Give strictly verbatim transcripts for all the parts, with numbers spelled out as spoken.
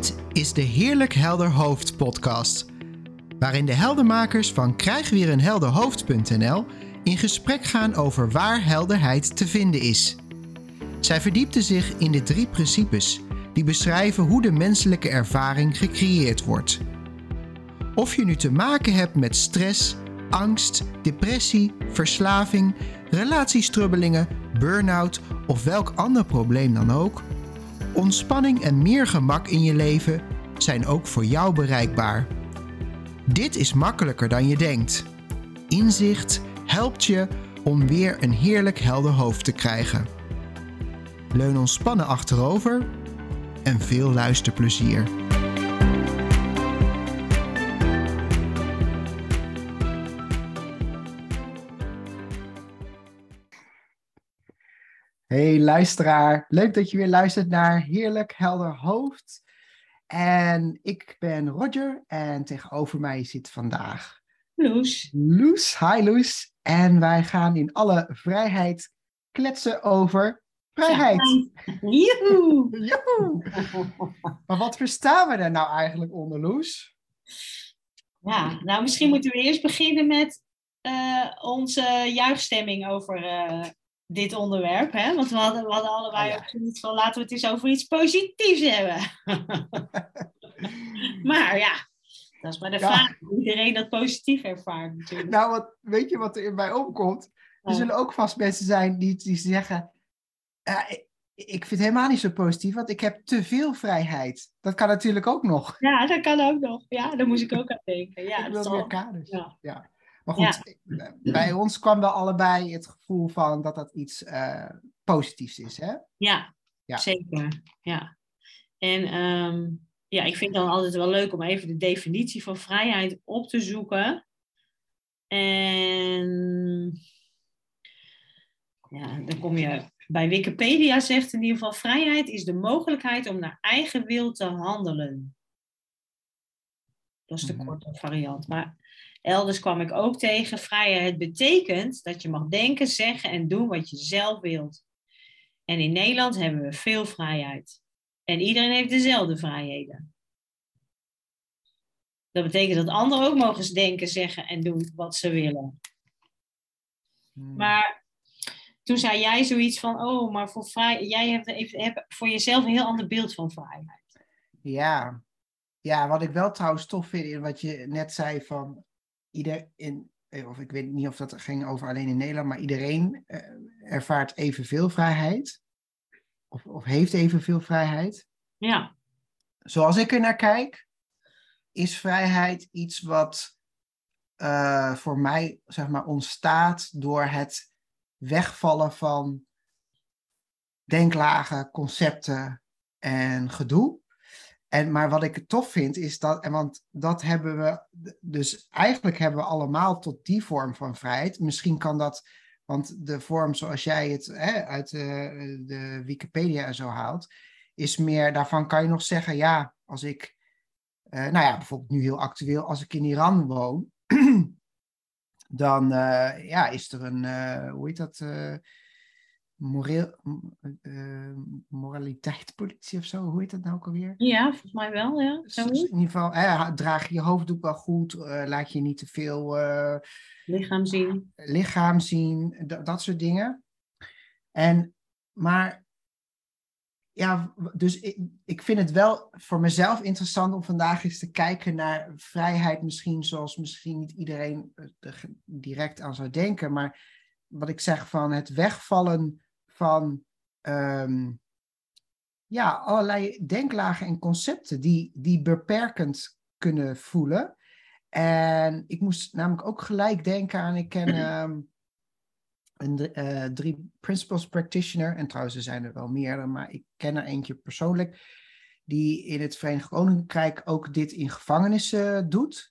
Dit is de Heerlijk Helder Hoofd podcast, waarin de heldermakers van krijg weer een helder hoofd punt n l in gesprek gaan over waar helderheid te vinden is. Zij verdiepten zich in de drie principes die beschrijven hoe de menselijke ervaring gecreëerd wordt. Of je nu te maken hebt met stress, angst, depressie, verslaving, relatiestrubbelingen, burn-out of welk ander probleem dan ook, ontspanning en meer gemak in je leven zijn ook voor jou bereikbaar. Dit is makkelijker dan je denkt. Inzicht helpt je om weer een heerlijk helder hoofd te krijgen. Leun ontspannen achterover en veel luisterplezier. Hey luisteraar, leuk dat je weer luistert naar Heerlijk Helder Hoofd. En ik ben Roger en tegenover mij zit vandaag Loes. Loes, hi Loes. En wij gaan in alle vrijheid kletsen over vrijheid. Ja. Joehoe. Joehoe. Maar wat verstaan we daar nou eigenlijk onder, Loes? Ja, nou misschien moeten we eerst beginnen met uh, onze juichstemming over... Uh, Dit onderwerp, hè? Want we hadden, we hadden allebei ook zoiets van laten we het eens over iets positiefs hebben. Maar ja, dat is maar de ja. vraag hoe iedereen dat positief ervaart natuurlijk. Nou, wat, weet je wat er in mij opkomt? Er zullen ook vast mensen zijn die, die zeggen, uh, ik, ik vind het helemaal niet zo positief, want ik heb te veel vrijheid. Dat kan natuurlijk ook nog. Ja, dat kan ook nog. Ja, daar moest ik ook aan denken. Ja, ik dat wil weer kaders. Ja. ja. Maar goed, ja. bij ons kwam wel allebei het gevoel van dat dat iets uh, positiefs is, hè? Ja, ja. zeker. Ja. En um, ja, ik vind het dan altijd wel leuk om even de definitie van vrijheid op te zoeken. En ja, dan kom je bij Wikipedia, zegt in ieder geval: vrijheid is de mogelijkheid om naar eigen wil te handelen. Dat is de mm-hmm. korte variant, maar... Elders kwam ik ook tegen, vrijheid betekent dat je mag denken, zeggen en doen wat je zelf wilt. En in Nederland hebben we veel vrijheid. En iedereen heeft dezelfde vrijheden. Dat betekent dat anderen ook mogen denken, zeggen en doen wat ze willen. Hmm. Maar toen zei jij zoiets van, oh, maar voor vrij, jij hebt, hebt voor jezelf een heel ander beeld van vrijheid. Ja. Ja, wat ik wel trouwens tof vind in wat je net zei van... Ieder in, of ik weet niet of dat ging over alleen in Nederland, maar iedereen uh, ervaart evenveel vrijheid. Of, of heeft evenveel vrijheid. Ja. Zoals ik er naar kijk, is vrijheid iets wat uh, voor mij zeg maar, ontstaat door het wegvallen van denklagen, concepten en gedoe. En, maar wat ik tof vind is dat, en want dat hebben we, dus eigenlijk hebben we allemaal tot die vorm van vrijheid. Misschien kan dat, want de vorm zoals jij het hè, uit de, de Wikipedia en zo haalt, is meer, daarvan kan je nog zeggen, ja, als ik, eh, nou ja, bijvoorbeeld nu heel actueel, als ik in Iran woon, dan uh, ja, is er een, uh, hoe heet dat, uh, Moreel, uh, moraliteitspolitie of zo, hoe heet dat nou ook alweer? Ja, volgens mij wel, ja. Zo dus in ieder geval, eh, draag je hoofddoek wel goed, uh, laat je niet te veel... Uh, lichaam zien. Uh, lichaam zien, d- dat soort dingen. En, maar, ja, dus ik, ik vind het wel voor mezelf interessant om vandaag eens te kijken naar vrijheid misschien, zoals misschien niet iedereen er direct aan zou denken, maar... Wat ik zeg van het wegvallen van um, ja, allerlei denklagen en concepten die, die beperkend kunnen voelen. En ik moest namelijk ook gelijk denken aan, ik ken um, een uh, drie principles practitioner. En trouwens er zijn er wel meerdere, maar ik ken er eentje persoonlijk. Die in het Verenigd Koninkrijk ook dit in gevangenissen doet.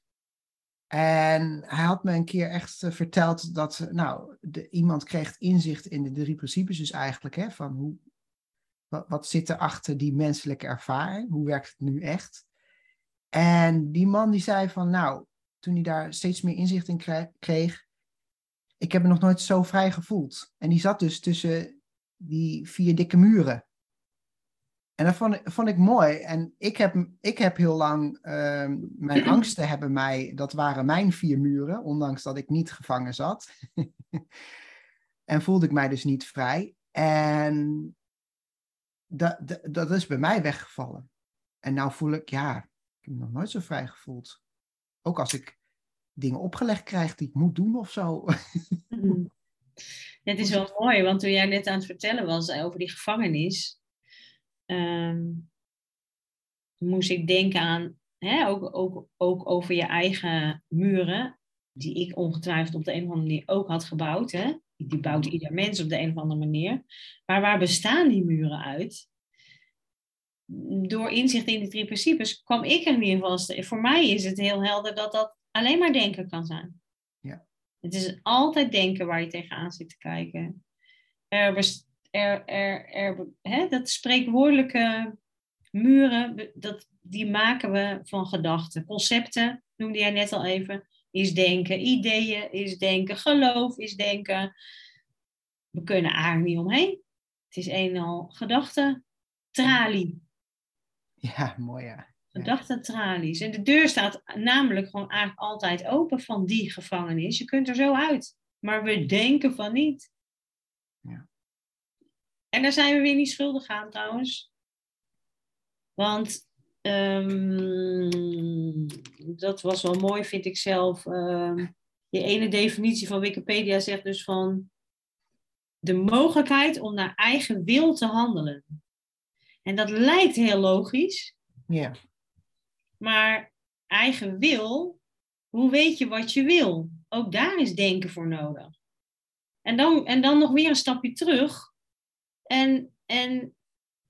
En hij had me een keer echt uh, verteld dat nou, de, iemand kreeg inzicht in de drie principes dus eigenlijk. Hè, van hoe, wat, wat zit er achter die menselijke ervaring? Hoe werkt het nu echt? En die man die zei van nou, toen hij daar steeds meer inzicht in kreeg, kreeg ik heb me nog nooit zo vrij gevoeld. En die zat dus tussen die vier dikke muren. En dat vond, vond ik mooi. En ik heb, ik heb heel lang... Uh, mijn angsten hebben mij... Dat waren mijn vier muren. Ondanks dat ik niet gevangen zat. En voelde ik mij dus niet vrij. En... Dat, dat, dat is bij mij weggevallen. En nou voel ik... Ja, ik heb me nog nooit zo vrij gevoeld. Ook als ik dingen opgelegd krijg die ik moet doen of zo. Het is wel mooi. Want toen jij net aan het vertellen was over die gevangenis... Um, moest ik denken aan, hè, ook, ook, ook over je eigen muren, die ik ongetwijfeld op de een of andere manier ook had gebouwd. Hè? Die bouwt ieder mens op de een of andere manier. Maar waar bestaan die muren uit? Door inzicht in die drie principes kwam ik er in ieder geval. Voor mij is het heel helder dat dat alleen maar denken kan zijn. Ja. Het is altijd denken waar je tegenaan zit te kijken. Er bestaat... Er, er, er, hè, dat spreekwoordelijke muren, dat, die maken we van gedachten. Concepten, noemde jij net al even, is denken. Ideeën is denken. Geloof is denken. We kunnen eigenlijk niet omheen. Het is een en al gedachten. Tralie. Ja, mooi ja. Gedachten tralies. En de deur staat namelijk gewoon eigenlijk altijd open van die gevangenis. Je kunt er zo uit. Maar we denken van niet. Ja. En daar zijn we weer niet schuldig aan trouwens. Want um, dat was wel mooi, vind ik zelf. Uh, die ene definitie van Wikipedia zegt dus van... de mogelijkheid om naar eigen wil te handelen. En dat lijkt heel logisch. Ja. Maar eigen wil, hoe weet je wat je wil? Ook daar is denken voor nodig. En dan, en dan nog weer een stapje terug... En, en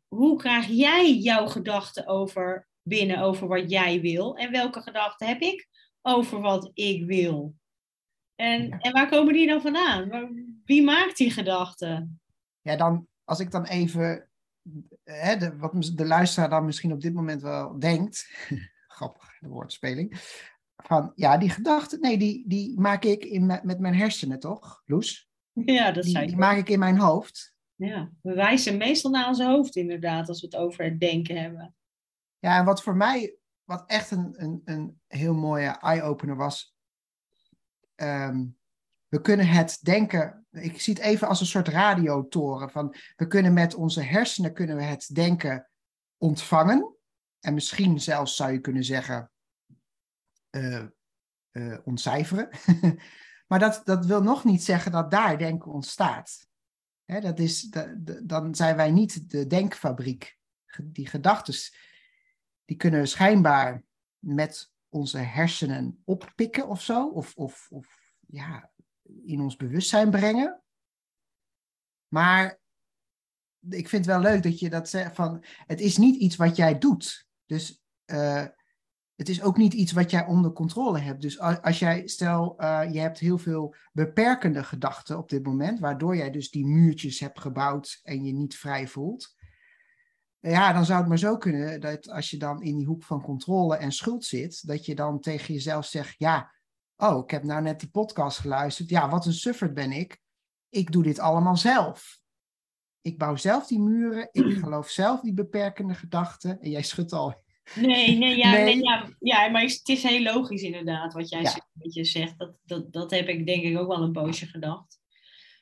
hoe krijg jij jouw gedachten over binnen, over wat jij wil? En welke gedachten heb ik over wat ik wil? En, ja. en waar komen die dan vandaan? Wie maakt die gedachten? Ja, dan als ik dan even, hè, de, wat de luisteraar dan misschien op dit moment wel denkt, grappig de woordspeling, van ja, die gedachten, nee, die, die maak ik in, met mijn hersenen, toch, Loes? Ja, dat die, zei ik. Die maak ik in mijn hoofd. Ja, we wijzen meestal naar ons hoofd inderdaad, als we het over het denken hebben. Ja, en wat voor mij, wat echt een, een, een heel mooie eye-opener was. Um, we kunnen het denken, ik zie het even als een soort radiotoren. Van, we kunnen met onze hersenen kunnen we het denken ontvangen. En misschien zelfs zou je kunnen zeggen, uh, uh, ontcijferen. Maar dat, dat wil nog niet zeggen dat daar denken ontstaat. He, dat is, de, de, dan zijn wij niet de denkfabriek. Die gedachten die kunnen we schijnbaar met onze hersenen oppikken of zo. Of, of, of ja, in ons bewustzijn brengen. Maar ik vind het wel leuk dat je dat zegt. Van, het is niet iets wat jij doet. Dus uh, het is ook niet iets wat jij onder controle hebt. Dus als, als jij, stel, uh, je hebt heel veel beperkende gedachten op dit moment, waardoor jij dus die muurtjes hebt gebouwd en je niet vrij voelt. Ja, dan zou het maar zo kunnen dat als je dan in die hoek van controle en schuld zit, dat je dan tegen jezelf zegt, ja, oh, ik heb nou net die podcast geluisterd. Ja, wat een sufferd ben ik. Ik doe dit allemaal zelf. Ik bouw zelf die muren. Ik geloof zelf die beperkende gedachten. En jij schudt al... Nee, nee, ja, nee. nee ja, ja, maar het is heel logisch inderdaad wat jij ja. zegt. Wat je zegt dat, dat, dat heb ik denk ik ook wel een poosje gedacht.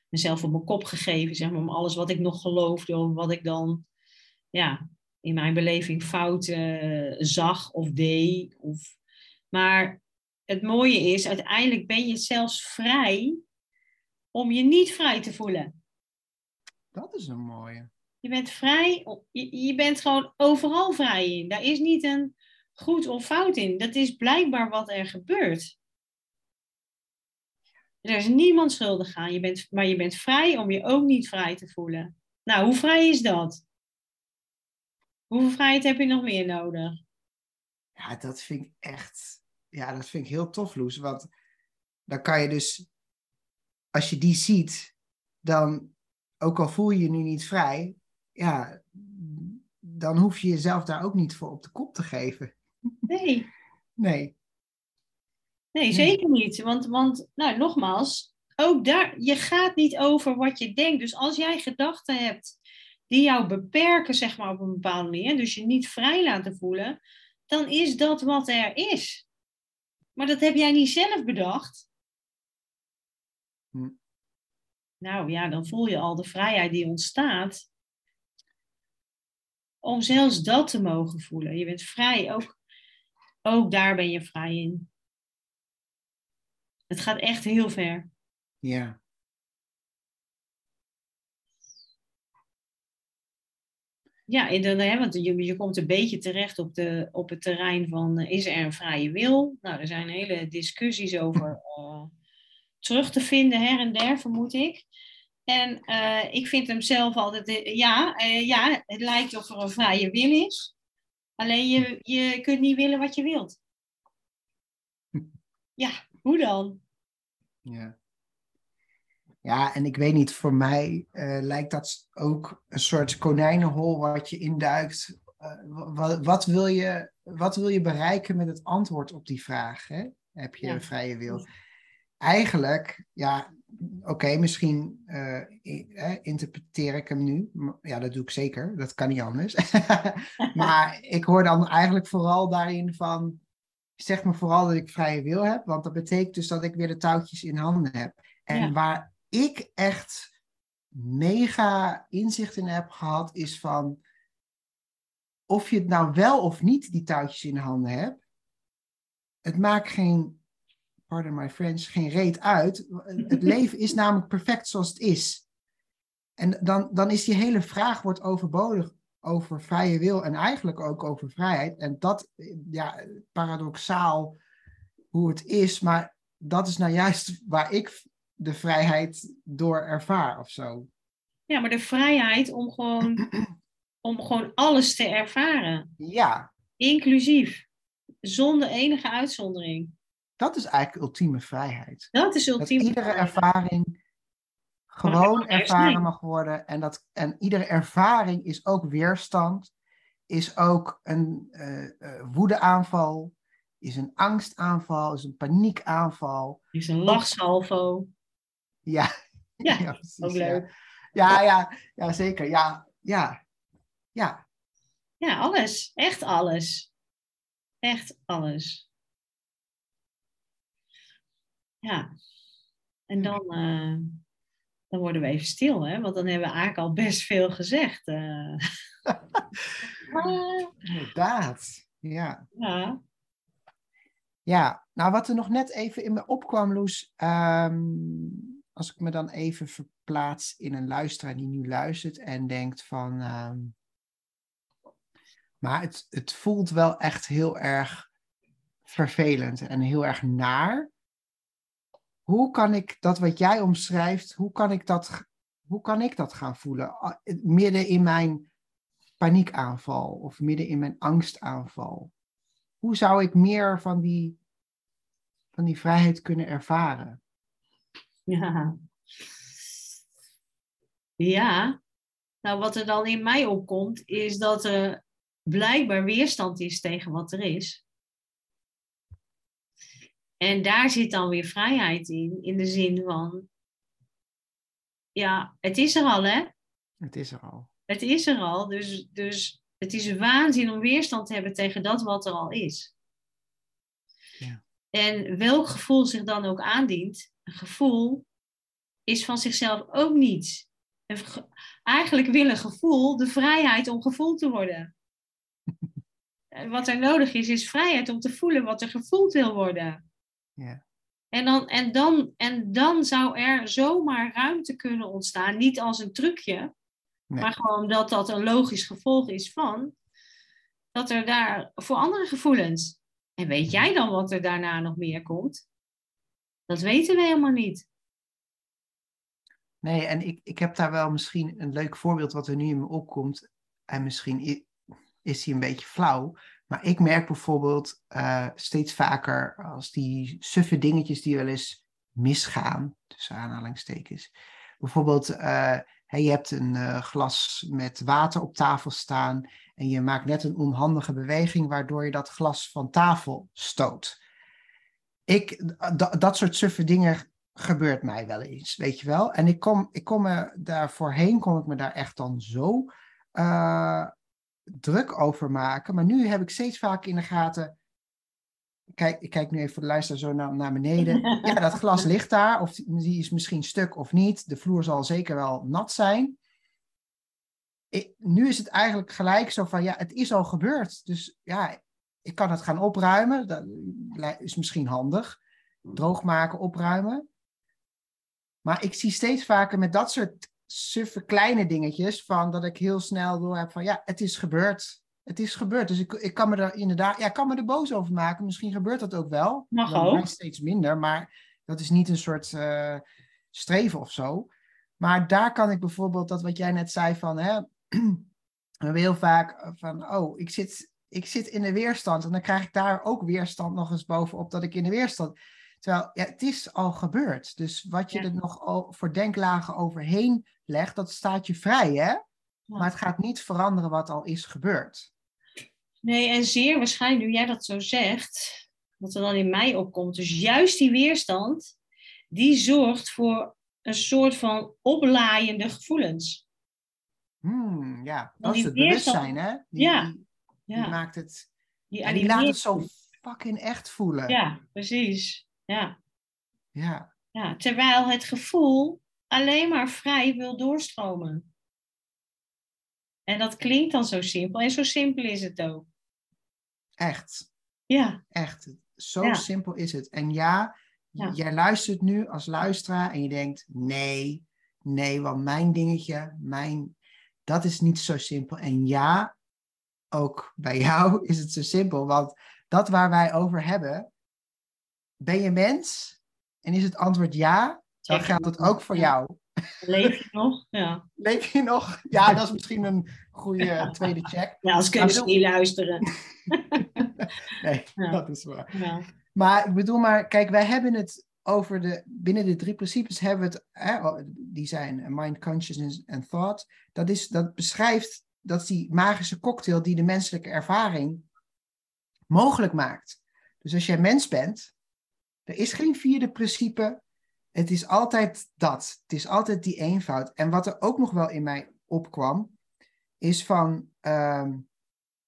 Mezelf op mijn kop gegeven, zeg maar, om alles wat ik nog geloofde. Of wat ik dan ja, in mijn beleving fout uh, zag of deed. Of... Maar het mooie is, uiteindelijk ben je zelfs vrij om je niet vrij te voelen. Dat is een mooie. Je bent vrij, je bent gewoon overal vrij in. Daar is niet een goed of fout in. Dat is blijkbaar wat er gebeurt. Er is niemand schuldig aan, je bent, maar je bent vrij om je ook niet vrij te voelen. Nou, hoe vrij is dat? Hoeveel vrijheid heb je nog meer nodig? Ja, dat vind ik echt... Ja, dat vind ik heel tof, Loes. Want dan kan je dus... Als je die ziet, dan... Ook al voel je je nu niet vrij... Ja, dan hoef je jezelf daar ook niet voor op de kop te geven. Nee. Nee. Nee, zeker niet. Want, want nou, nogmaals, ook daar, je gaat niet over wat je denkt. Dus als jij gedachten hebt die jou beperken, zeg maar, op een bepaalde manier, dus je niet vrij laten voelen, dan is dat wat er is. Maar dat heb jij niet zelf bedacht. Hm. Nou ja, dan voel je al de vrijheid die ontstaat om zelfs dat te mogen voelen. Je bent vrij, ook, ook daar ben je vrij in. Het gaat echt heel ver. Ja. Ja, en dan, hè, want je, je komt een beetje terecht op, de, op het terrein van, is er een vrije wil? Nou, er zijn hele discussies over uh, terug te vinden her en der, vermoed ik. En uh, ik vind hem zelf altijd, uh, ja, uh, ja, het lijkt of er een vrije wil is. Alleen je, je kunt niet willen wat je wilt. Ja, hoe dan? Ja. Ja, en ik weet niet, voor mij uh, lijkt dat ook een soort konijnenhol wat je induikt. Uh, wat, wat, wil je, wat wil je bereiken met het antwoord op die vraag? Hè? Heb je ja. een vrije wil? Eigenlijk, ja, oké, okay, misschien uh, eh, interpreteer ik hem nu. Ja, dat doe ik zeker, dat kan niet anders. Maar ik hoor dan eigenlijk vooral daarin van, zeg me vooral dat ik vrije wil heb, want dat betekent dus dat ik weer de touwtjes in handen heb. En ja. waar ik echt mega inzicht in heb gehad, is van, of je het nou wel of niet die touwtjes in handen hebt, het maakt geen, pardon my French, geen reet uit. Het leven is namelijk perfect zoals het is. En dan, dan is die hele vraag wordt overbodig over vrije wil en eigenlijk ook over vrijheid. En dat, ja, paradoxaal hoe het is, maar dat is nou juist waar ik de vrijheid door ervaar of zo. Ja, maar de vrijheid om gewoon, om gewoon alles te ervaren. Ja. Inclusief. Zonder enige uitzondering. Dat is eigenlijk ultieme vrijheid. Dat is ultieme dat iedere vrijheid. Ervaring gewoon mag ervaren niet. Mag worden. En, dat, en iedere ervaring is ook weerstand. Is ook een uh, woedeaanval. Is een angstaanval. Is een paniekaanval. Is een lachsalvo. Ja. Ja, ja, precies, ook leuk. Ja, ja, ja, ja zeker. Ja, ja, ja. Ja, alles. Echt alles. Echt alles. Ja. En dan, uh, dan worden we even stil, hè? Want dan hebben we eigenlijk al best veel gezegd. Uh. Inderdaad. Ja. Ja. Ja, nou wat er nog net even in me opkwam, Loes, um, als ik me dan even verplaats in een luisteraar die nu luistert en denkt van, um, maar het, het voelt wel echt heel erg vervelend en heel erg naar. Hoe kan ik dat wat jij omschrijft, hoe kan ik dat, hoe kan ik dat gaan voelen? Midden in mijn paniekaanval of midden in mijn angstaanval. Hoe zou ik meer van die, van die vrijheid kunnen ervaren? Ja. Ja. Nou, wat er dan in mij opkomt, is dat er blijkbaar weerstand is tegen wat er is. En daar zit dan weer vrijheid in, in de zin van, ja, het is er al, hè? Het is er al. Het is er al, dus... dus het is waanzin om weerstand te hebben tegen dat wat er al is. Ja. En welk gevoel zich dan ook aandient, een gevoel is van zichzelf ook niets. En eigenlijk wil een gevoel de vrijheid om gevoeld te worden. En wat er nodig is, is vrijheid om te voelen wat er gevoeld wil worden. Ja. En, dan, en, dan, en dan zou er zomaar ruimte kunnen ontstaan, niet als een trucje. Nee. Maar gewoon dat dat een logisch gevolg is van, dat er daar voor andere gevoelens. En weet jij dan wat er daarna nog meer komt? Dat weten we helemaal niet. Nee, en ik, ik heb daar wel misschien een leuk voorbeeld wat er nu in me opkomt. En misschien is die een beetje flauw. Maar ik merk bijvoorbeeld uh, steeds vaker als die suffe dingetjes die wel eens misgaan. Tussen aanhalingstekens. Bijvoorbeeld... Uh, Hey, je hebt een uh, glas met water op tafel staan en je maakt net een onhandige beweging waardoor je dat glas van tafel stoot. Ik, d- dat soort suffe dingen gebeurt mij wel eens, weet je wel. En ik kom, ik kom me daar voorheen, kon ik me daar echt dan zo uh, druk over maken. Maar nu heb ik steeds vaak in de gaten... Kijk, ik kijk nu even voor de luisteraar zo naar, naar beneden. Ja, dat glas ligt daar. Of die is misschien stuk of niet. De vloer zal zeker wel nat zijn. Ik, nu is het eigenlijk gelijk zo van... Ja, het is al gebeurd. Dus ja, ik kan het gaan opruimen. Dat is misschien handig. Droog maken, opruimen. Maar ik zie steeds vaker met dat soort suffe kleine dingetjes... van dat ik heel snel door heb van... Ja, het is gebeurd. Het is gebeurd. Dus ik, ik kan me er inderdaad... Ja, ik kan me er boos over maken. Misschien gebeurt dat ook wel. Mag ook. Dan steeds minder. Maar dat is niet een soort uh, streven of zo. Maar daar kan ik bijvoorbeeld... Dat wat jij net zei van... Hè, we hebben heel vaak van... Oh, ik zit, ik zit in de weerstand. En dan krijg ik daar ook weerstand nog eens bovenop... Dat ik in de weerstand... Terwijl, ja, het is al gebeurd. Dus wat je ja. er nog voor denklagen overheen legt... Dat staat je vrij, hè? Ja. Maar het gaat niet veranderen wat al is gebeurd. Nee, en zeer waarschijnlijk, nu jij dat zo zegt, wat er dan in mij opkomt. Dus juist die weerstand, die zorgt voor een soort van oplaaiende gevoelens. Hmm, ja, dat is het bewustzijn, hè? Die, ja. Die, die ja. maakt het... Die, en die, die laat het zo fucking echt voelen. Ja, precies. Ja. Ja. Ja, terwijl het gevoel alleen maar vrij wil doorstromen. En dat klinkt dan zo simpel. En zo simpel is het ook. Echt. Ja. Echt. Zo ja. simpel is het. En ja, ja, jij luistert nu als luisteraar en je denkt... Nee, nee, want mijn dingetje, mijn, dat is niet zo simpel. En ja, ook bij jou is het zo simpel. Want dat waar wij over hebben... Ben je mens? En is het antwoord ja? Dan geldt het ook voor jou. Leef je nog? Ja. Leef je nog? Ja, dat is misschien een goede tweede check. Ja, als kunnen ze niet luisteren. Nee, ja. dat is waar. Ja. Maar ik bedoel maar, kijk, wij hebben het over de... Binnen de drie principes hebben we het... Hè, die zijn mind, consciousness en thought. Dat, is, dat beschrijft, dat is die magische cocktail die de menselijke ervaring mogelijk maakt. Dus als jij mens bent, er is geen vierde principe... Het is altijd dat. Het is altijd die eenvoud. En wat er ook nog wel in mij opkwam, is van... Uh,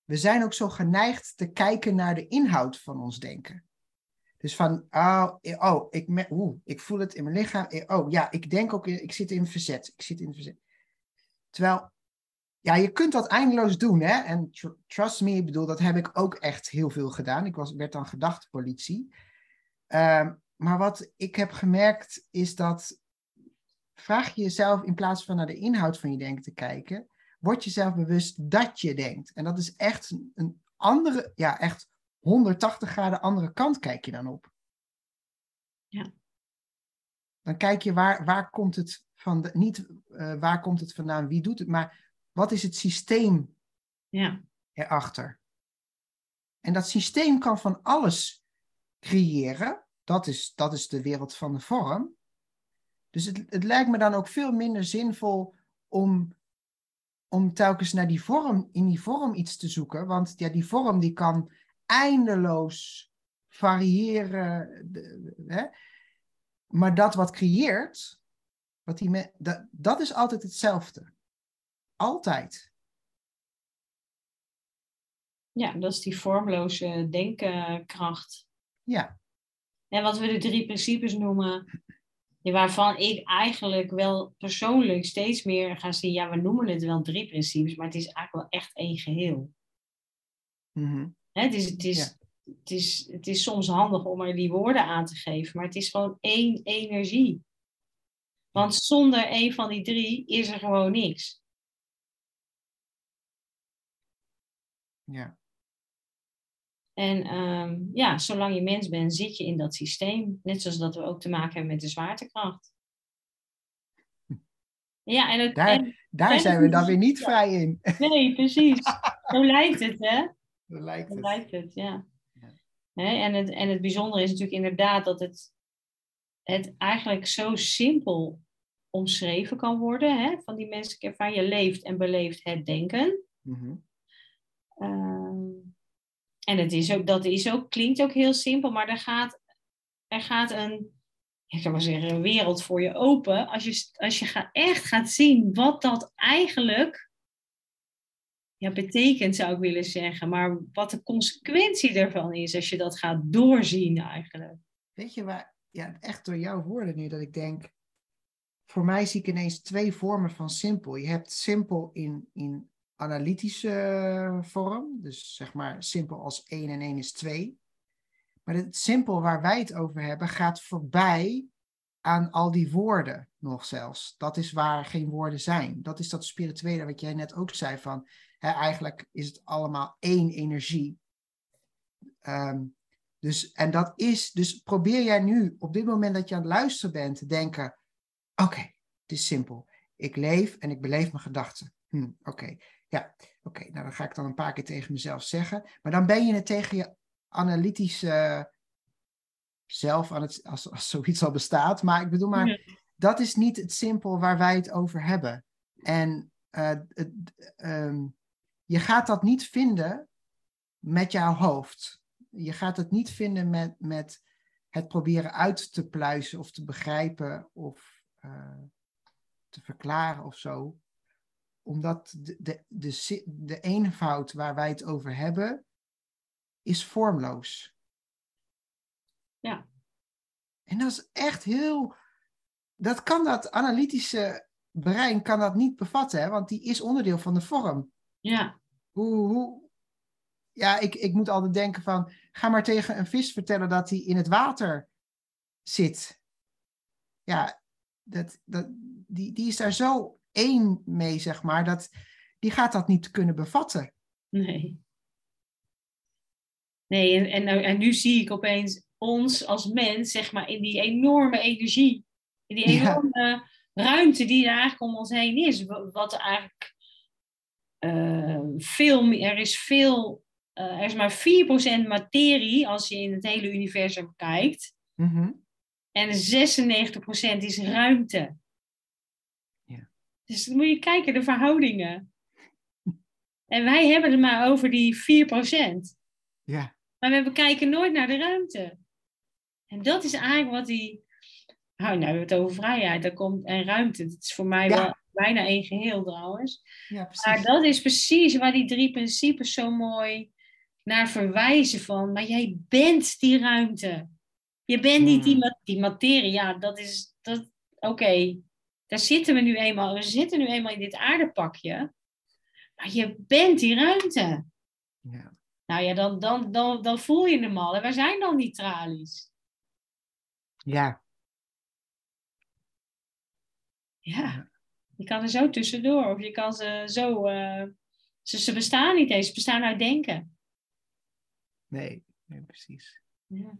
we zijn ook zo geneigd te kijken naar de inhoud van ons denken. Dus van, oh, oh ik, me, oeh, ik voel het in mijn lichaam. Oh ja, ik denk ook, ik zit in verzet. Ik zit in verzet. Terwijl, ja, je kunt dat eindeloos doen, hè. En tr- trust me, ik bedoel, dat heb ik ook echt heel veel gedaan. Ik was, werd dan gedachtepolitie. Uh, Maar wat ik heb gemerkt is dat, vraag je jezelf in plaats van naar de inhoud van je denken te kijken, word jezelf bewust dat je denkt. En dat is echt een andere, ja echt honderdtachtig graden andere kant kijk je dan op. Ja. Dan kijk je waar, waar komt het van, de, niet uh, waar komt het vandaan, wie doet het, maar wat is het systeem ja. erachter? En dat systeem kan van alles creëren. Dat is, dat is de wereld van de vorm. Dus het, het lijkt me dan ook veel minder zinvol om, om telkens naar die vorm, in die vorm iets te zoeken. Want ja, die vorm die kan eindeloos variëren. De, hè? Maar dat wat creëert, wat die me, dat, dat is altijd hetzelfde. Altijd. Ja, dat is die vormloze denkkracht. Ja. En wat we de drie principes noemen, waarvan ik eigenlijk wel persoonlijk steeds meer ga zien, ja, we noemen het wel drie principes, maar het is eigenlijk wel echt één geheel. Mm-hmm. He, het, is, het, is, ja. het, is, het is soms handig om er die woorden aan te geven, maar het is gewoon één energie. Want zonder één van die drie is er gewoon niks. Ja. En um, ja, zolang je mens bent, zit je in dat systeem. Net zoals dat we ook te maken hebben met de zwaartekracht. Ja, en het, daar en, daar en, zijn en, we dan weer niet ja. vrij in. Nee, precies. Zo lijkt het, hè? Zo lijkt, lijkt het, ja. ja. He, en, het, en het bijzondere is natuurlijk inderdaad dat het, het eigenlijk zo simpel omschreven kan worden. Hè? Van die menselijke ervaring. Je leeft en beleeft het denken. Mm-hmm. Uh, En het is ook, dat is ook, klinkt ook heel simpel, maar er gaat, er gaat een ik zou maar zeggen, een wereld voor je open. Als je, als je ga, echt gaat zien wat dat eigenlijk ja, betekent, zou ik willen zeggen. Maar wat de consequentie daarvan is als je dat gaat doorzien eigenlijk. Weet je waar, ja, echt door jouw woorden nu dat ik denk. Voor mij zie ik ineens twee vormen van simpel. Je hebt simpel in, in analytische vorm. Dus zeg maar simpel als één en één is twee. Maar het simpel waar wij het over hebben gaat voorbij aan al die woorden nog zelfs. Dat is waar geen woorden zijn. Dat is dat spirituele wat jij net ook zei van, hè, eigenlijk is het allemaal één energie. Um, dus, en dat is, dus probeer jij nu op dit moment dat je aan het luisteren bent te denken, oké, okay, het is simpel. Ik leef en ik beleef mijn gedachten. Hm, oké, okay. ja, oké. Okay. Nou, dat ga ik dan een paar keer tegen mezelf zeggen. Maar dan ben je het tegen je analytische uh, zelf, aan het, als, als zoiets al bestaat. Maar ik bedoel maar, nee. Dat is niet het simpel waar wij het over hebben. En uh, het, um, je gaat dat niet vinden met jouw hoofd. Je gaat het niet vinden met, met het proberen uit te pluizen of te begrijpen of uh, te verklaren of zo. Omdat de, de, de, de eenvoud waar wij het over hebben is vormloos. Ja. En dat is echt heel... Dat kan dat analytische brein kan dat niet bevatten, hè? Want die is onderdeel van de vorm. Ja. Hoe, hoe, ja, ik, ik moet altijd denken van, ga maar tegen een vis vertellen dat hij in het water zit. Ja, dat, dat, die, die is daar zo één mee, zeg maar, dat die gaat dat niet kunnen bevatten. Nee. Nee, en, en, en nu zie ik opeens ons als mens, zeg maar, in die enorme energie. In die enorme ja. ruimte die er eigenlijk om ons heen is. Wat eigenlijk uh, veel meer, er is veel, uh, er is maar vier procent materie als je in het hele universum kijkt. Mm-hmm. En zesennegentig procent is ruimte. Ja. Dus dan moet je kijken, de verhoudingen. En wij hebben het maar over die vier procent. Ja. Maar we kijken nooit naar de ruimte. En dat is eigenlijk wat die... Oh, nou, we hebben het over vrijheid dat komt, en ruimte. Dat is voor mij ja. wel bijna één geheel trouwens. Ja, precies. Maar dat is precies waar die drie principes zo mooi naar verwijzen van... Maar jij bent die ruimte. Je bent niet die, ma- die materie. Ja, dat is... Dat, Oké, okay. daar zitten we nu eenmaal. We zitten nu eenmaal in dit aardepakje. Maar je bent die ruimte. Ja. Nou ja, dan, dan, dan, dan voel je hem al. En wij zijn dan niet tralies. Ja. Ja. Je kan er zo tussendoor. Of je kan ze zo... Uh, ze, ze bestaan niet eens. Ze bestaan uit denken. Nee, nee precies. Ja.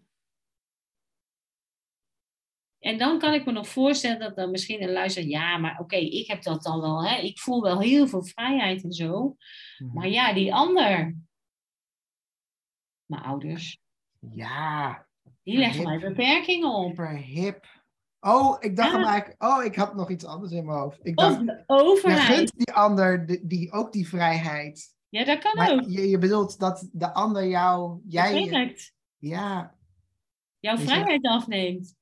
En dan kan ik me nog voorstellen dat dan misschien een luisteraar... Ja, maar oké, okay, ik heb dat dan wel. Hè? Ik voel wel heel veel vrijheid en zo. Mm-hmm. Maar ja, die ander... Mijn ouders. Ja. Die leggen mij beperkingen op. Superhip. Oh, ik dacht ja. eigenlijk... Oh, ik had nog iets anders in mijn hoofd. Ik dacht, of de overheid. Je gunt die ander die, die, ook die vrijheid. Ja, dat kan maar ook. Je, je bedoelt dat de ander jou... Jij, je, ja. Jouw Is vrijheid dat... afneemt.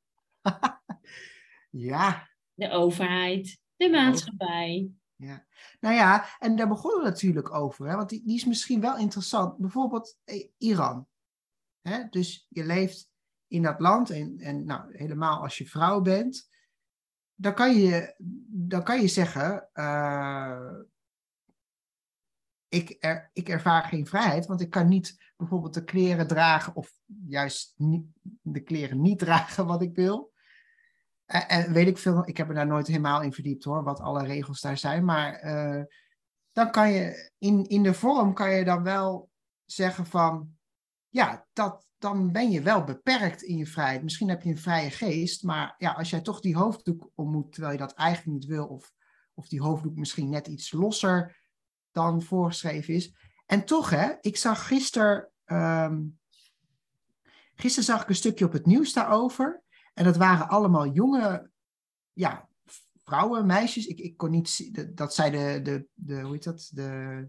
ja. De overheid. De maatschappij. Ja. Nou ja, en daar begonnen we natuurlijk over. Hè? Want die, die is misschien wel interessant. Bijvoorbeeld Iran. Hè? Dus je leeft in dat land. En, en nou, helemaal als je vrouw bent. Dan kan je, dan kan je zeggen. Uh, ik, er, ik ervaar geen vrijheid. Want ik kan niet bijvoorbeeld de kleren dragen. Of juist niet, de kleren niet dragen wat ik wil. En weet ik veel, ik heb er daar nooit helemaal in verdiept hoor, wat alle regels daar zijn. Maar uh, dan kan je, in, in de vorm kan je dan wel zeggen van, ja, dat, dan ben je wel beperkt in je vrijheid. Misschien heb je een vrije geest, maar ja, als jij toch die hoofddoek om moet, terwijl je dat eigenlijk niet wil, of, of die hoofddoek misschien net iets losser dan voorgeschreven is. En toch hè, ik zag gisteren, um, gisteren zag ik een stukje op het nieuws daarover. En dat waren allemaal jonge ja, vrouwen, meisjes. Ik, ik kon niet zien, dat zei de, de, de, hoe heet dat? De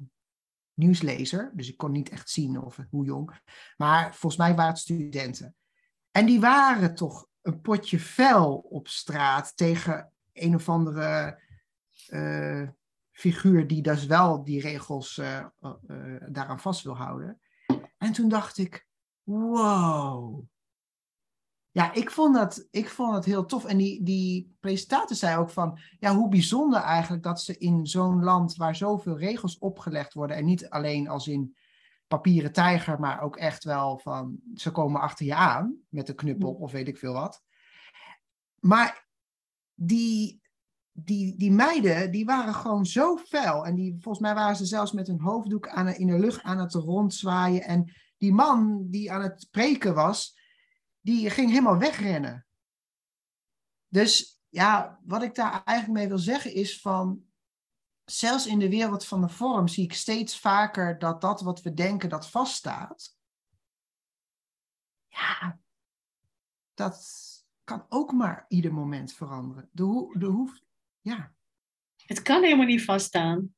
nieuwslezer. Dus ik kon niet echt zien of hoe jong. Maar volgens mij waren het studenten. En die waren toch een potje vel op straat tegen een of andere uh, figuur die dus wel die regels uh, uh, daaraan vast wil houden. En toen dacht ik, wow. Ja, ik vond dat, ik vond dat heel tof. En die, die presentator zei ook van, ja, hoe bijzonder eigenlijk dat ze in zo'n land waar zoveel regels opgelegd worden, en niet alleen als in papieren tijger, maar ook echt wel van, ze komen achter je aan met een knuppel of weet ik veel wat. Maar die, die, die meiden, die waren gewoon zo fel. En die, volgens mij waren ze zelfs met hun hoofddoek aan, in de lucht aan het rondzwaaien. En die man die aan het preken was, die ging helemaal wegrennen. Dus ja, wat ik daar eigenlijk mee wil zeggen is van, zelfs in de wereld van de vorm zie ik steeds vaker dat dat wat we denken dat vaststaat. Ja, dat kan ook maar ieder moment veranderen. De ho- de hoef- ja. Het kan helemaal niet vaststaan.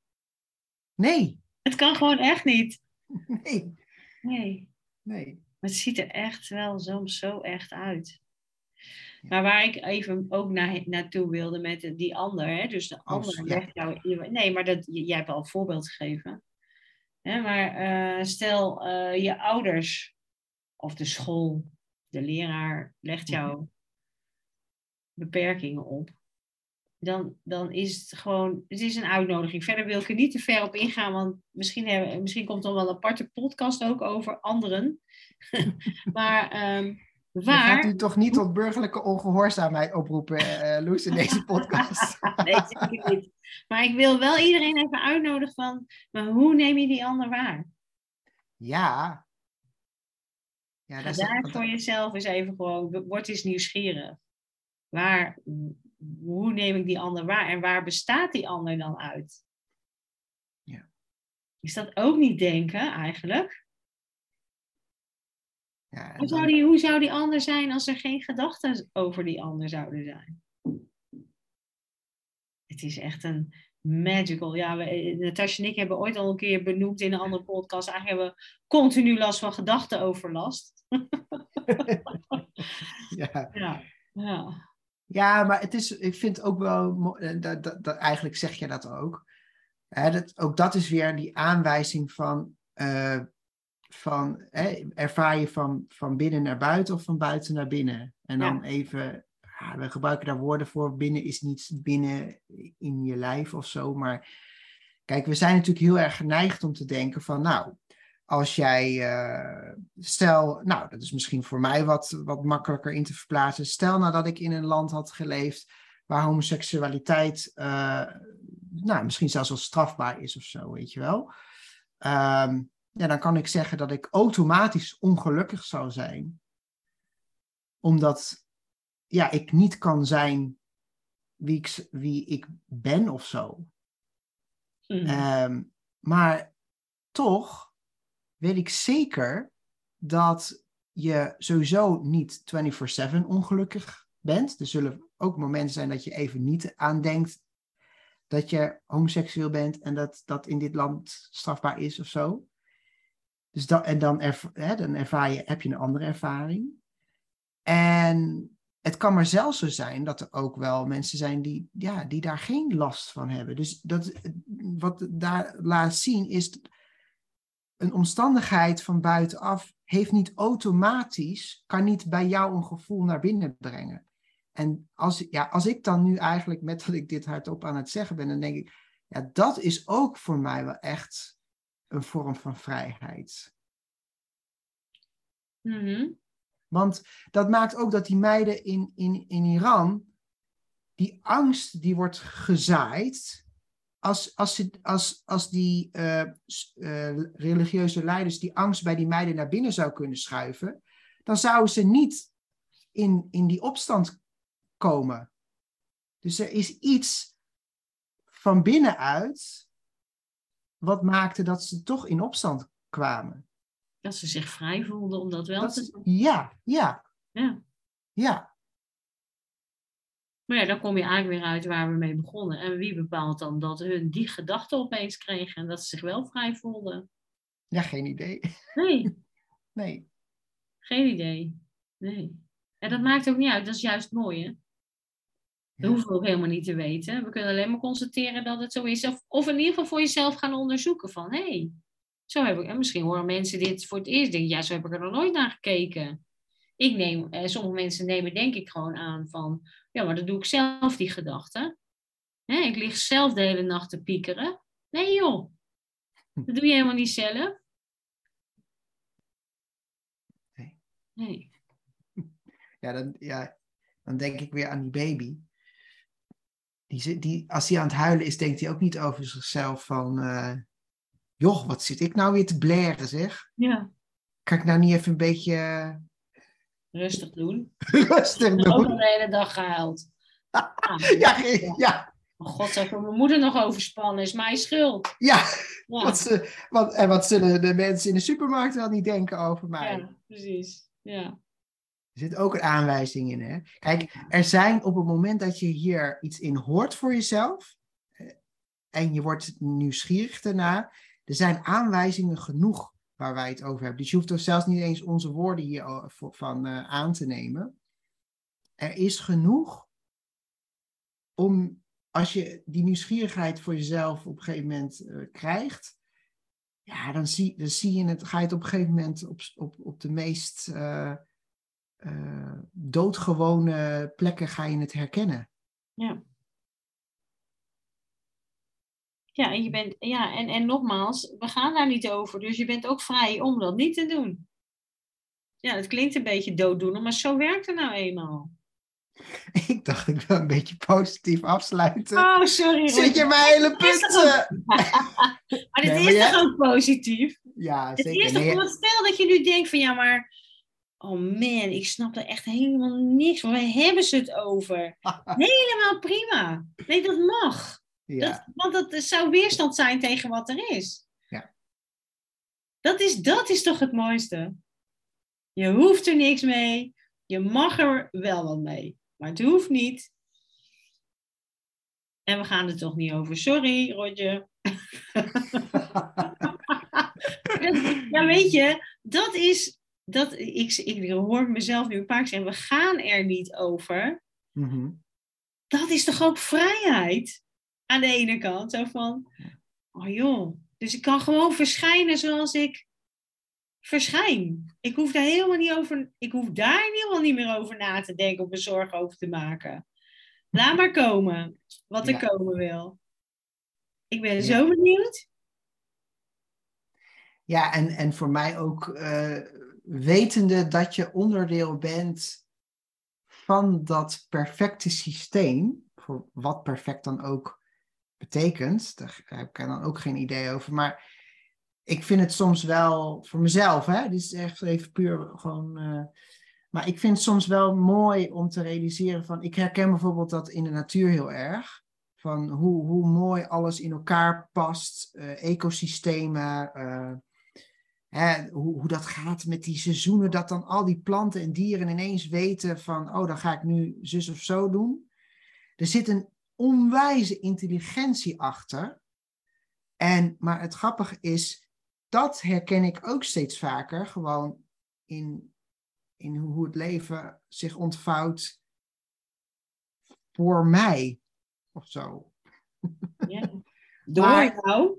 Nee. Het kan gewoon echt niet. Nee. Nee. Nee. Maar het ziet er echt wel soms zo echt uit. Maar waar ik even ook na, naartoe wilde met die ander. Hè? Dus de ander legt jou... Nee, maar dat, jij hebt al een voorbeeld gegeven. Hè? Maar uh, stel uh, je ouders of de school, de leraar legt jou beperkingen op. Dan, dan is het gewoon... Het is een uitnodiging. Verder wil ik er niet te ver op ingaan. Want misschien, hebben, misschien komt er wel een aparte podcast ook over anderen. maar... Um, Waar... Je gaat u toch niet tot burgerlijke ongehoorzaamheid oproepen, uh, Loes, in deze podcast? Nee, zeker niet. Maar ik wil wel iedereen even uitnodigen van, maar hoe neem je die ander waar? Ja. ja dat Daar is... voor jezelf is even gewoon, word eens nieuwsgierig. Waar, hoe neem ik die ander waar? En waar bestaat die ander dan uit? Ja. Is dat ook niet denken eigenlijk? Ja, hoe, zou die, hoe zou die ander zijn als er geen gedachten over die ander zouden zijn? Het is echt een magical... Ja, we, Natasja en ik hebben ooit al een keer benoemd in een andere podcast. Eigenlijk hebben we continu last van gedachtenoverlast. ja. Ja, ja. ja, maar het is, ik vind ook wel... Dat, dat, dat, eigenlijk zeg je dat ook. Hè, dat, ook dat is weer die aanwijzing van... Uh, Van, hè, ervaar je van, van binnen naar buiten of van buiten naar binnen? En dan ja. even, ja, we gebruiken daar woorden voor, binnen is niet binnen in je lijf of zo. Maar kijk, we zijn natuurlijk heel erg geneigd om te denken van, nou, als jij, uh, stel, nou, dat is misschien voor mij wat, wat makkelijker in te verplaatsen. Stel nou dat ik in een land had geleefd waar homoseksualiteit, uh, nou, misschien zelfs wel strafbaar is of zo, weet je wel. Um, Ja, dan kan ik zeggen dat ik automatisch ongelukkig zou zijn. Omdat ja, ik niet kan zijn wie ik, wie ik ben of zo. Mm. Um, maar toch weet ik zeker dat je sowieso niet vierentwintig zeven ongelukkig bent. Er zullen ook momenten zijn dat je even niet aandenkt dat je homoseksueel bent en dat dat in dit land strafbaar is of zo. Dus dat, en dan, erva- hè, dan ervaar je, heb je een andere ervaring. En het kan maar zelfs zo zijn dat er ook wel mensen zijn die, ja, die daar geen last van hebben. Dus dat, wat daar laat zien is, een omstandigheid van buitenaf heeft niet automatisch, kan niet bij jou een gevoel naar binnen brengen. En als, ja, als ik dan nu eigenlijk, met dat ik dit hardop aan het zeggen ben, dan denk ik, ja, dat is ook voor mij wel echt... een vorm van vrijheid. Mm-hmm. Want dat maakt ook dat die meiden in, in, in Iran... die angst die wordt gezaaid... als, als, als, als die uh, uh, religieuze leiders die angst bij die meiden naar binnen zou kunnen schuiven... dan zouden ze niet in, in die opstand komen. Dus er is iets van binnenuit... Wat maakte dat ze toch in opstand kwamen? Dat ze zich vrij voelden om dat wel dat te doen. Ja, ja, ja. Ja. Maar ja, dan kom je eigenlijk weer uit waar we mee begonnen. En wie bepaalt dan dat hun die gedachten opeens kregen en dat ze zich wel vrij voelden? Ja, geen idee. Nee. Nee. Geen idee. Nee. En dat maakt ook niet uit, dat is juist mooi, hè? Dat hoeven we ook helemaal niet te weten. We kunnen alleen maar constateren dat het zo is. Of, of in ieder geval voor jezelf gaan onderzoeken van... hé, hey, zo heb ik... En misschien horen mensen dit voor het eerst denken... ja, zo heb ik er nog nooit naar gekeken. Ik neem, eh, sommige mensen nemen denk ik gewoon aan van... ja, maar dat doe ik zelf, die gedachten. Ik lig zelf de hele nacht te piekeren. Nee joh, dat doe je helemaal niet zelf. Nee. nee. Ja, dan, ja, dan denk ik weer aan die baby... Die, die, als hij aan het huilen is, denkt hij ook niet over zichzelf van... Uh, joh, wat zit ik nou weer te blaren, zeg. Ja. Kan ik nou niet even een beetje... Uh... Rustig doen. Rustig doen. Ook al de hele dag gehuild. Ah, ja, ja. ja. ja. Oh god, dat mijn moeder nog overspannen is mijn schuld. Ja, ja. Wat ze, wat, en wat zullen de mensen in de supermarkt wel niet denken over mij. Ja, precies. Ja. Er zit ook een aanwijzing in, hè? Kijk, er zijn op het moment dat je hier iets in hoort voor jezelf... en je wordt nieuwsgierig daarna... er zijn aanwijzingen genoeg waar wij het over hebben. Dus je hoeft er zelfs niet eens onze woorden hiervan uh, aan te nemen. Er is genoeg om... als je die nieuwsgierigheid voor jezelf op een gegeven moment uh, krijgt... ja, dan zie, dan zie je het, ga je het op een gegeven moment op, op, op de meest... Uh, Uh, doodgewone plekken ga je het herkennen. Ja. Ja, en, je bent, ja en, en nogmaals, we gaan daar niet over, dus je bent ook vrij om dat niet te doen. Ja, het klinkt een beetje dooddoener, maar zo werkt het nou eenmaal. Ik dacht, ik wil een beetje positief afsluiten. Oh, sorry. Zit je mijn hele punten? Maar dit nee, maar is jij... toch ook positief? Ja, zeker. Het is toch nee, wat stel dat je nu denkt van, ja, maar... oh man, ik snap er echt helemaal niks van. Waar hebben ze het over? Helemaal prima. Nee, dat mag. Ja. Dat, want dat zou weerstand zijn tegen wat er is. Ja. Dat is, dat is toch het mooiste. Je hoeft er niks mee. Je mag er wel wat mee. Maar het hoeft niet. En we gaan er toch niet over. Sorry, Roger. Ja, weet je, dat is... Dat, ik, ik hoor mezelf nu een paar keer zeggen, we gaan er niet over. Mm-hmm. Dat is toch ook vrijheid? Aan de ene kant, zo van, oh joh, dus ik kan gewoon verschijnen zoals ik verschijn. Ik hoef daar helemaal niet over, ik hoef daar helemaal niet meer over na te denken of me zorgen over te maken. Laat maar komen, wat er ja. komen wil. Ik ben ja. zo benieuwd. Ja, en, en voor mij ook... Uh... wetende dat je onderdeel bent van dat perfecte systeem, voor wat perfect dan ook betekent, daar heb ik dan ook geen idee over, maar ik vind het soms wel, voor mezelf, hè, dit is echt even puur gewoon, uh, maar ik vind het soms wel mooi om te realiseren van, ik herken bijvoorbeeld dat in de natuur heel erg, van hoe, hoe mooi alles in elkaar past, uh, ecosystemen, uh, Hè, hoe, hoe dat gaat met die seizoenen, dat dan al die planten en dieren ineens weten van, oh, dan ga ik nu zus of zo doen. Er zit een onwijze intelligentie achter. En, maar het grappige is, dat herken ik ook steeds vaker, gewoon in, in hoe het leven zich ontvouwt voor mij, of zo. Ja. Door maar, jou?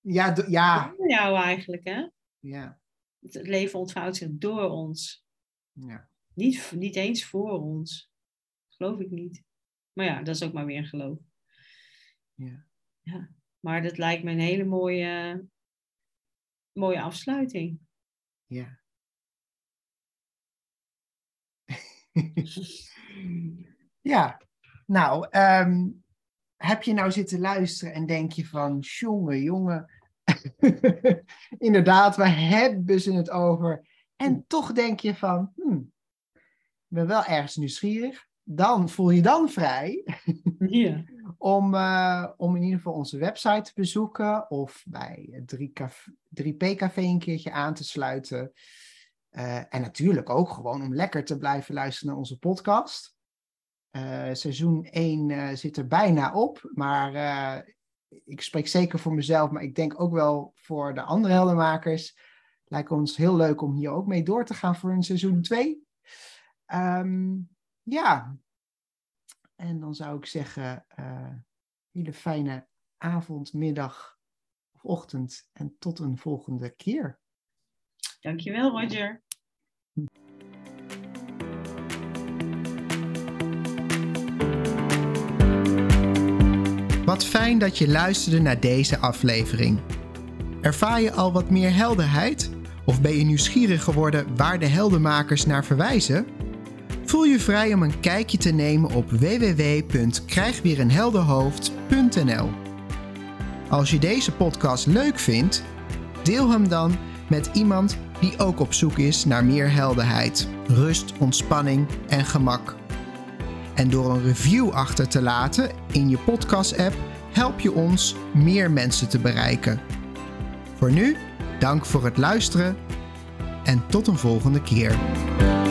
Ja, do, ja. Door jou eigenlijk, hè? Ja. Het leven ontvouwt zich door ons. Ja. Niet, niet eens voor ons. Geloof ik niet. Maar ja, dat is ook maar weer een geloof. Ja. Ja. Maar dat lijkt me een hele mooie, mooie afsluiting. Ja. Ja. Nou, um, heb je nou zitten luisteren en denk je van, jongen, jongen. Inderdaad, waar hebben ze het over? En toch denk je van, hmm, ik ben wel ergens nieuwsgierig. Dan voel je dan vrij yeah. om, uh, om in ieder geval onze website te bezoeken of bij drie P-café een keertje aan te sluiten. Uh, en natuurlijk ook gewoon om lekker te blijven luisteren naar onze podcast. Uh, seizoen één uh, zit er bijna op, maar... Uh, ik spreek zeker voor mezelf, maar ik denk ook wel voor de andere heldenmakers. Lijkt ons heel leuk om hier ook mee door te gaan voor een seizoen twee. Um, ja, en dan zou ik zeggen, uh, hele fijne avond, middag of ochtend en tot een volgende keer. Dankjewel, Roger. Wat fijn dat je luisterde naar deze aflevering. Ervaar je al wat meer helderheid? Of ben je nieuwsgierig geworden waar de heldenmakers naar verwijzen? Voel je vrij om een kijkje te nemen op w w w punt krijg weer een helder hoofd punt n l. Als je deze podcast leuk vindt, deel hem dan met iemand die ook op zoek is naar meer helderheid, rust, ontspanning en gemak. En door een review achter te laten in je podcast-app help je ons meer mensen te bereiken. Voor nu, dank voor het luisteren en tot een volgende keer.